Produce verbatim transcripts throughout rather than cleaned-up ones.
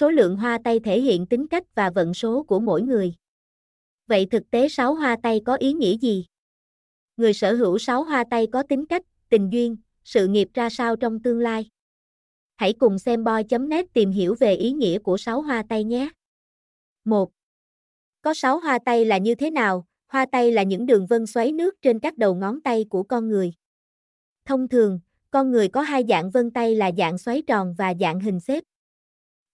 số lượng hoa tay thể hiện tính cách và vận số của mỗi người. Vậy thực tế sáu hoa tay có ý nghĩa gì? Người sở hữu sáu hoa tay có tính cách, tình duyên, sự nghiệp ra sao trong tương lai? Hãy cùng xem boy chấm net tìm hiểu về ý nghĩa của sáu hoa tay nhé. một. Có sáu hoa tay là như thế nào? Hoa tay là những đường vân xoáy nước trên các đầu ngón tay của con người. Thông thường, con người có hai dạng vân tay là dạng xoáy tròn và dạng hình xếp.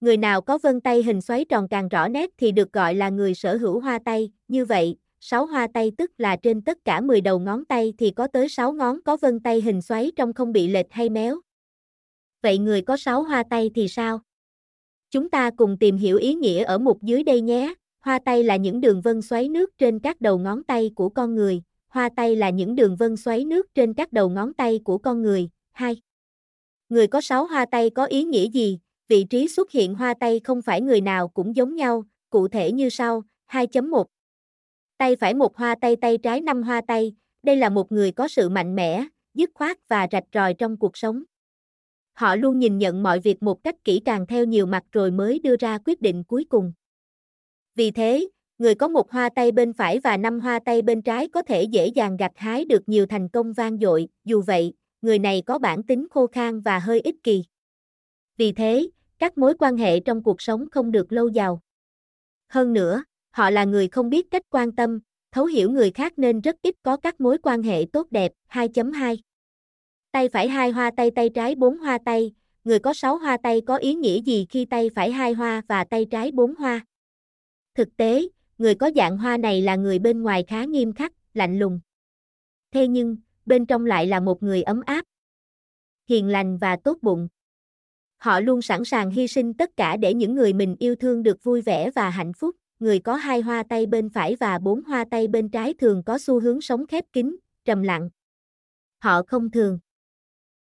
Người nào có vân tay hình xoáy tròn càng rõ nét thì được gọi là người sở hữu hoa tay. Như vậy, sáu hoa tay tức là trên tất cả mười đầu ngón tay thì có tới sáu ngón có vân tay hình xoáy trong không bị lệch hay méo. Vậy người có sáu hoa tay thì sao? Chúng ta cùng tìm hiểu ý nghĩa ở mục dưới đây nhé. Hoa tay là những đường vân xoáy nước trên các đầu ngón tay của con người. Hoa tay là những đường vân xoáy nước trên các đầu ngón tay của con người. hai. Người có sáu hoa tay có ý nghĩa gì? Vị trí xuất hiện hoa tay không phải người nào cũng giống nhau, cụ thể như sau. hai chấm một. Tay phải một hoa tay, tay trái năm hoa tay. Đây là một người có sự mạnh mẽ, dứt khoát và rạch ròi trong cuộc sống. Họ luôn nhìn nhận mọi việc một cách kỹ càng theo nhiều mặt rồi mới đưa ra quyết định cuối cùng. Vì thế, người có một hoa tay bên phải và năm hoa tay bên trái có thể dễ dàng gặt hái được nhiều thành công vang dội. Dù vậy, người này có bản tính khô khan và hơi ích kỷ. Vì thế, các mối quan hệ trong cuộc sống không được lâu dài. Hơn nữa, họ là người không biết cách quan tâm, thấu hiểu người khác nên rất ít có các mối quan hệ tốt đẹp. hai chấm hai. Tay phải hai hoa tay, tay trái bốn hoa tay. Người có sáu hoa tay có ý nghĩa gì khi tay phải hai hoa và tay trái bốn hoa? Thực tế, người có dạng hoa này là người bên ngoài khá nghiêm khắc, lạnh lùng. Thế nhưng, bên trong lại là một người ấm áp, hiền lành và tốt bụng. Họ luôn sẵn sàng hy sinh tất cả để những người mình yêu thương được vui vẻ và hạnh phúc. Người có hai hoa tay bên phải và bốn hoa tay bên trái thường có xu hướng sống khép kín, trầm lặng. Họ không thường